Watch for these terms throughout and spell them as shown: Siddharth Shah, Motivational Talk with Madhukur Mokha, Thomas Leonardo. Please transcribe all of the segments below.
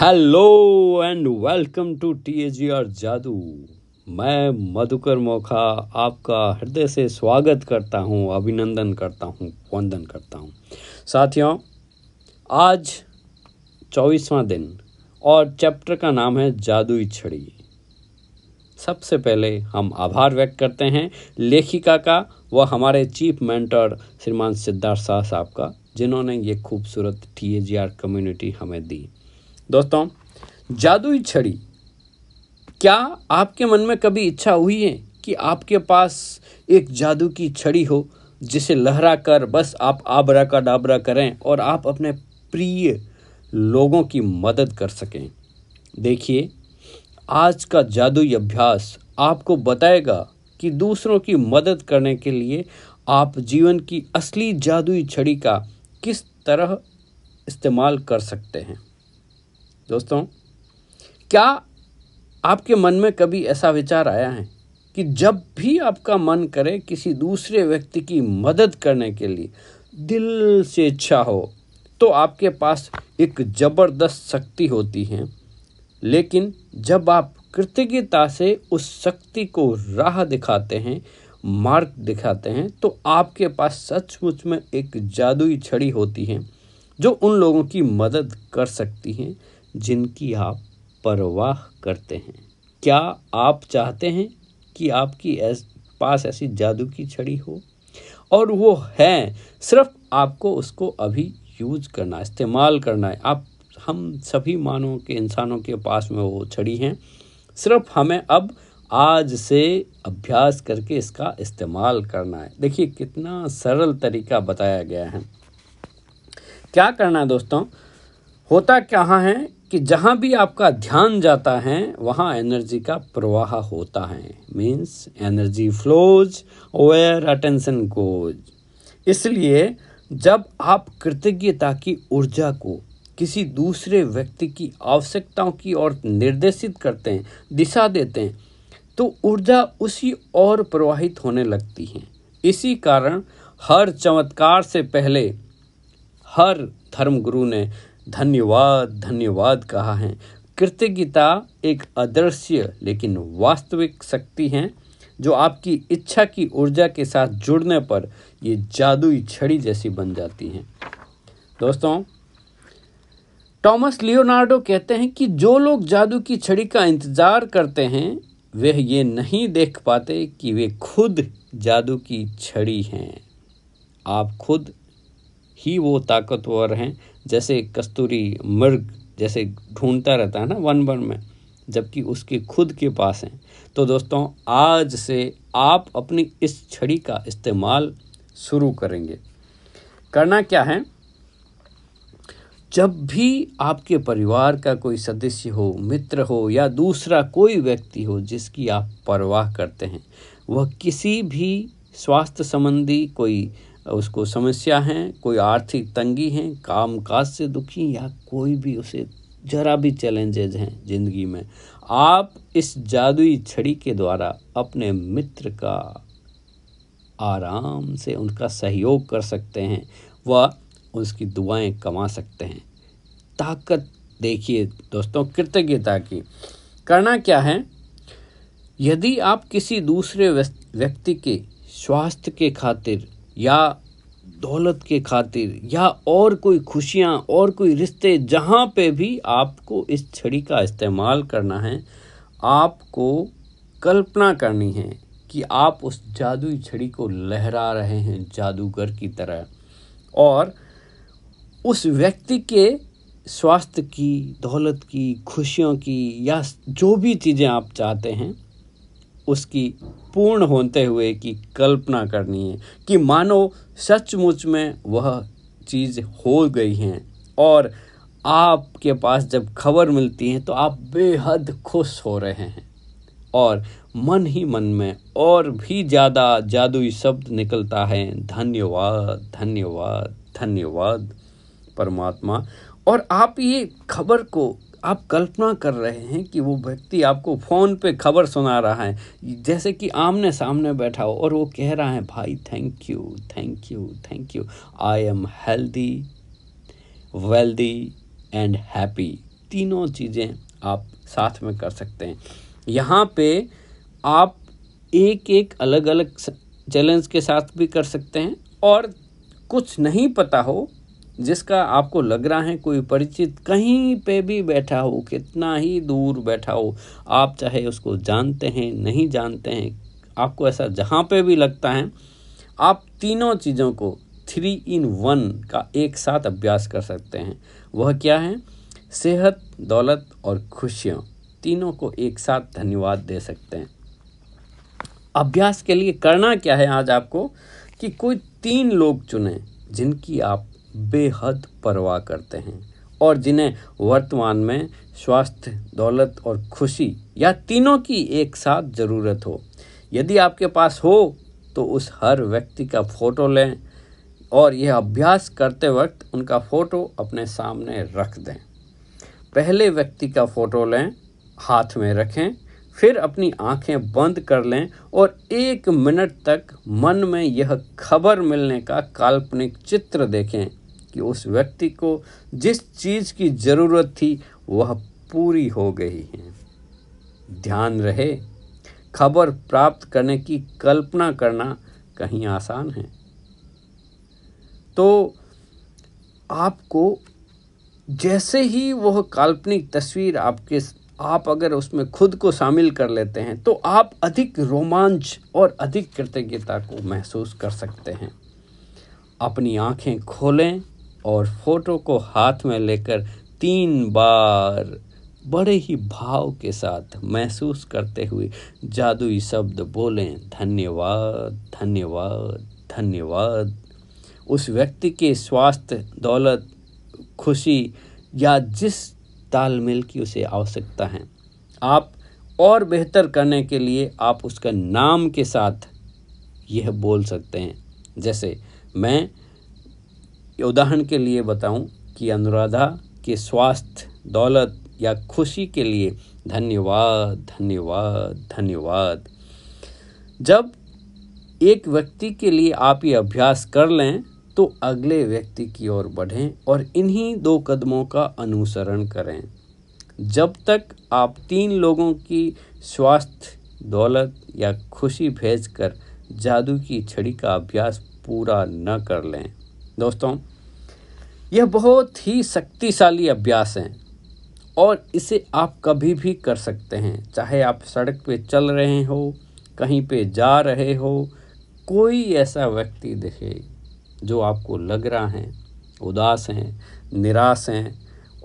Hello and welcome to TAGR जादू। मैं मधुकर मोखा आपका हृदय से स्वागत करता हूं, अभिनंदन करता हूं, वंदन करता हूं। साथियों, आज 24वां दिन और चैप्टर का नाम है जादुई छड़ी। सबसे पहले हम आभार व्यक्त करते हैं लेखिका का, वह हमारे चीफ मेंटर श्रीमान सिद्धार्थ शाह साहब का, जिन्होंने ये खूबसूरत TAGR कम्युनिटी हमें दी। दोस्तों, जादुई छड़ी, क्या आपके मन में कभी इच्छा हुई है कि आपके पास एक जादू की छड़ी हो जिसे लहरा कर बस आप आबरा-का-डाबरा करें और आप अपने प्रिय लोगों की मदद कर सकें? देखिए, आज का जादुई अभ्यास आपको बताएगा कि दूसरों की मदद करने के लिए आप जीवन की असली जादुई छड़ी का किस तरह इस्तेमाल कर सकते हैं। दोस्तों, क्या आपके मन में कभी ऐसा विचार आया है कि जब भी आपका मन करे किसी दूसरे व्यक्ति की मदद करने के लिए दिल से इच्छा हो, तो आपके पास एक ज़बरदस्त शक्ति होती है, लेकिन जब आप कृतज्ञता से उस शक्ति को राह दिखाते हैं, मार्ग दिखाते हैं, तो आपके पास सचमुच में एक जादुई छड़ी होती है जो उन लोगों की मदद कर सकती है जिनकी आप परवाह करते हैं। क्या आप चाहते हैं कि आपकी पास ऐसी जादू की छड़ी हो? और वो है, सिर्फ आपको उसको अभी यूज करना, इस्तेमाल करना है। आप हम सभी मानव के इंसानों के पास में वो छड़ी हैं, सिर्फ हमें अब आज से अभ्यास करके इसका इस्तेमाल करना है। देखिए, कितना सरल तरीका बताया गया है। क्या करना है दोस्तों, होता कहाँ है कि जहाँ भी आपका ध्यान जाता है वहाँ एनर्जी का प्रवाह होता है। Means energy flows where attention goes. इसलिए जब आप कृतज्ञता की ऊर्जा को किसी दूसरे व्यक्ति की आवश्यकताओं की ओर निर्देशित करते हैं, दिशा देते हैं, तो ऊर्जा उसी ओर प्रवाहित होने लगती है। इसी कारण हर चमत्कार से पहले हर धर्मगुरु ने धन्यवाद धन्यवाद कहा है। कृतज्ञता एक अदृश्य लेकिन वास्तविक शक्ति है जो आपकी इच्छा की ऊर्जा के साथ जुड़ने पर ये जादुई छड़ी जैसी बन जाती है। दोस्तों, टॉमस लियोनार्डो कहते हैं कि जो लोग जादू की छड़ी का इंतज़ार करते हैं वे ये नहीं देख पाते कि वे खुद जादू की छड़ी हैं। आप खुद ही वो ताकतवर हैं, जैसे कस्तूरी मृग जैसे ढूंढता रहता है ना वन वन में, जबकि उसके खुद के पास हैं। तो दोस्तों, आज से आप अपनी इस छड़ी का इस्तेमाल शुरू करेंगे। करना क्या है, जब भी आपके परिवार का कोई सदस्य हो, मित्र हो या दूसरा कोई व्यक्ति हो जिसकी आप परवाह करते हैं, वह किसी भी स्वास्थ्य संबंधी कोई उसको समस्या है, कोई आर्थिक तंगी है, काम काज से दुखी, या कोई भी उसे जरा भी चैलेंजेज हैं जिंदगी में, आप इस जादुई छड़ी के द्वारा अपने मित्र का आराम से उनका सहयोग कर सकते हैं, वह उसकी दुआएं कमा सकते हैं। ताकत देखिए दोस्तों कृतज्ञता की। करना क्या है, यदि आप किसी दूसरे व्यक्ति के स्वास्थ्य के खातिर या दौलत के खातिर या और कोई खुशियाँ और कोई रिश्ते, जहाँ पे भी आपको इस छड़ी का इस्तेमाल करना है, आपको कल्पना करनी है कि आप उस जादुई छड़ी को लहरा रहे हैं जादूगर की तरह, और उस व्यक्ति के स्वास्थ्य की, दौलत की, खुशियों की, या जो भी चीज़ें आप चाहते हैं उसकी पूर्ण होते हुए की कल्पना करनी है कि मानो सचमुच में वह चीज़ हो गई है। और आपके पास जब खबर मिलती है तो आप बेहद खुश हो रहे हैं, और मन ही मन में और भी ज़्यादा जादुई शब्द निकलता है, धन्यवाद धन्यवाद धन्यवाद परमात्मा। और आप ये खबर को आप कल्पना कर रहे हैं कि वो व्यक्ति आपको फ़ोन पे खबर सुना रहा है, जैसे कि आमने सामने बैठा हो, और वो कह रहा है, भाई thank you thank you thank you, I am healthy wealthy and happy. तीनों चीज़ें आप साथ में कर सकते हैं। यहाँ पे आप एक एक अलग अलग चैलेंज के साथ भी कर सकते हैं, और कुछ नहीं पता हो जिसका आपको लग रहा है कोई परिचित कहीं पे भी बैठा हो, कितना ही दूर बैठा हो, आप चाहे उसको जानते हैं नहीं जानते हैं, आपको ऐसा जहाँ पे भी लगता है, आप तीनों चीज़ों को 3 in 1 का एक साथ अभ्यास कर सकते हैं। वह क्या है? सेहत, दौलत और खुशियों, तीनों को एक साथ धन्यवाद दे सकते हैं। अभ्यास के लिए करना क्या है आज आपको, कि कोई 3 लोग चुनें जिनकी आप बेहद परवाह करते हैं और जिन्हें वर्तमान में स्वास्थ्य, दौलत और खुशी या तीनों की एक साथ ज़रूरत हो। यदि आपके पास हो तो उस हर व्यक्ति का फ़ोटो लें और यह अभ्यास करते वक्त उनका फ़ोटो अपने सामने रख दें। पहले व्यक्ति का फ़ोटो लें, हाथ में रखें, फिर अपनी आंखें बंद कर लें और 1 मिनट तक मन में यह खबर मिलने का काल्पनिक चित्र देखें कि उस व्यक्ति को जिस चीज़ की ज़रूरत थी वह पूरी हो गई है। ध्यान रहे, खबर प्राप्त करने की कल्पना करना कहीं आसान है, तो आपको जैसे ही वह काल्पनिक तस्वीर आपके, आप अगर उसमें खुद को शामिल कर लेते हैं तो आप अधिक रोमांच और अधिक कृतज्ञता को महसूस कर सकते हैं। अपनी आंखें खोलें और फोटो को हाथ में लेकर 3 बार बड़े ही भाव के साथ महसूस करते हुए जादुई शब्द बोलें, धन्यवाद, धन्यवाद, धन्यवाद। उस व्यक्ति के स्वास्थ्य, दौलत, खुशी या जिस तालमेल की उसे आवश्यकता है, आप और बेहतर करने के लिए आप उसका नाम के साथ यह बोल सकते हैं। जैसे मैं उदाहरण के लिए बताऊं कि अनुराधा के स्वास्थ्य, दौलत या खुशी के लिए धन्यवाद, धन्यवाद, धन्यवाद। जब एक व्यक्ति के लिए आप ये अभ्यास कर लें तो अगले व्यक्ति की ओर बढ़ें और इन्हीं 2 कदमों का अनुसरण करें। जब तक आप 3 लोगों की स्वास्थ्य, दौलत या खुशी भेजकर जादू की छड़ी का अभ्यास पूरा न कर लें। दोस्तों, यह बहुत ही शक्तिशाली अभ्यास है और इसे आप कभी भी कर सकते हैं, चाहे आप सड़क पे चल रहे हो, कहीं पे जा रहे हो, कोई ऐसा व्यक्ति दिखे जो आपको लग रहा है उदास हैं, निराश हैं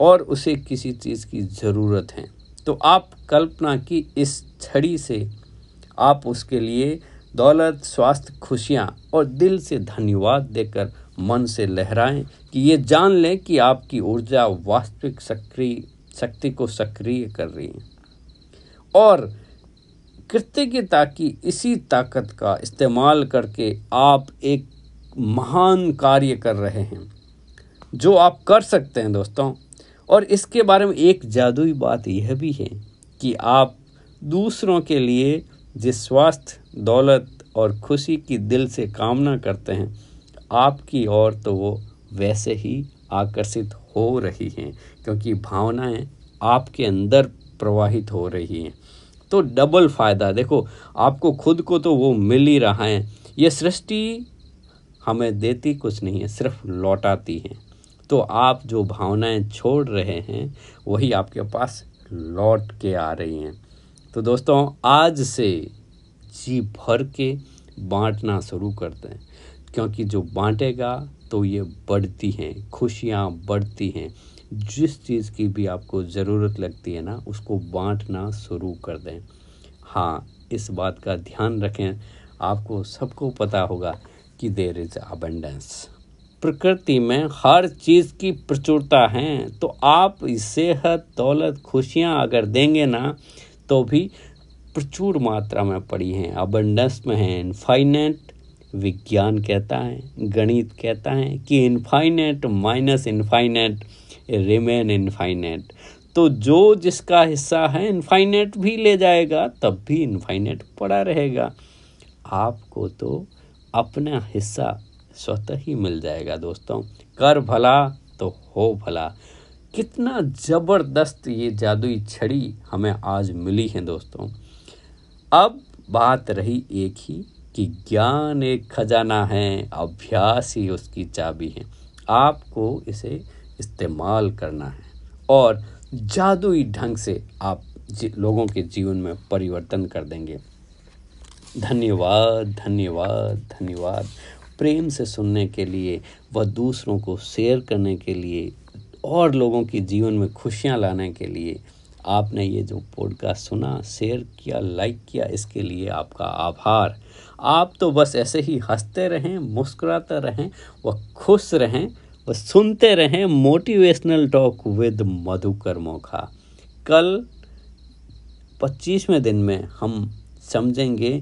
और उसे किसी चीज़ की ज़रूरत है, तो आप कल्पना की इस छड़ी से आप उसके लिए दौलत, स्वास्थ्य, खुशियां और दिल से धन्यवाद देकर मन से लहराएं कि ये जान लें कि आपकी ऊर्जा वास्तविक सक्रिय शक्ति को सक्रिय कर रही है। और कृतज्ञता की इसी ताकत का इस्तेमाल करके आप एक महान कार्य कर रहे हैं जो आप कर सकते हैं दोस्तों। और इसके बारे में एक जादुई बात यह भी है कि आप दूसरों के लिए जिस स्वास्थ्य, दौलत और खुशी की दिल से कामना करते हैं, आपकी ओर तो वो वैसे ही आकर्षित हो रही हैं, क्योंकि भावनाएं आपके अंदर प्रवाहित हो रही हैं। तो डबल फ़ायदा, देखो आपको खुद को तो वो मिल ही रहा है, ये सृष्टि हमें देती कुछ नहीं है, सिर्फ लौटाती है। तो आप जो भावनाएं छोड़ रहे हैं वही आपके पास लौट के आ रही हैं। तो दोस्तों, आज से जी भर के बांटना शुरू करते हैं, क्योंकि जो बांटेगा तो ये बढ़ती हैं, खुशियाँ बढ़ती हैं। जिस चीज़ की भी आपको ज़रूरत लगती है ना, उसको बांटना शुरू कर दें। हाँ, इस बात का ध्यान रखें, आपको सबको पता होगा कि देयर इज अबंडेंस, प्रकृति में हर चीज़ की प्रचुरता है। तो आप सेहत, दौलत, खुशियाँ अगर देंगे ना तो भी प्रचुर मात्रा में पड़ी हैं, अबंडेंस में हैं, इनफाइनेट। विज्ञान कहता है, गणित कहता है कि infinite minus infinite remain infinite. तो जो जिसका हिस्सा है इनफाइनेट भी ले जाएगा, तब भी इनफाइनेट पड़ा रहेगा। आपको तो अपना हिस्सा स्वतः ही मिल जाएगा दोस्तों। कर भला तो हो भला, कितना ज़बरदस्त ये जादुई छड़ी हमें आज मिली है दोस्तों। अब बात रही एक ही कि ज्ञान एक खजाना है, अभ्यास ही उसकी चाबी है। आपको इसे इस्तेमाल करना है और जादुई ढंग से आप लोगों के जीवन में परिवर्तन कर देंगे। धन्यवाद धन्यवाद धन्यवाद प्रेम से सुनने के लिए व दूसरों को शेयर करने के लिए और लोगों के जीवन में खुशियां लाने के लिए आपने ये जो पॉडकास्ट सुना, शेयर किया, लाइक किया, इसके लिए आपका आभार। आप तो बस ऐसे ही हंसते रहें, मुस्कुराते रहें व खुश रहें व सुनते रहें motivational talk with Madhukar Mokha. कल 25वें दिन में हम समझेंगे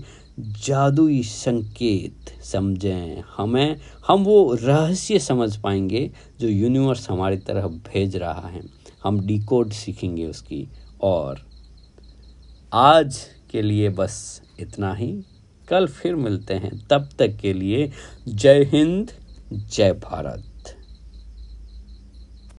जादुई संकेत, समझें हम वो रहस्य समझ पाएंगे जो यूनिवर्स हमारी तरफ भेज रहा है। हम डिकोड सीखेंगे उसकी। और आज के लिए बस इतना ही, कल फिर मिलते हैं। तब तक के लिए जय हिंद, जय भारत।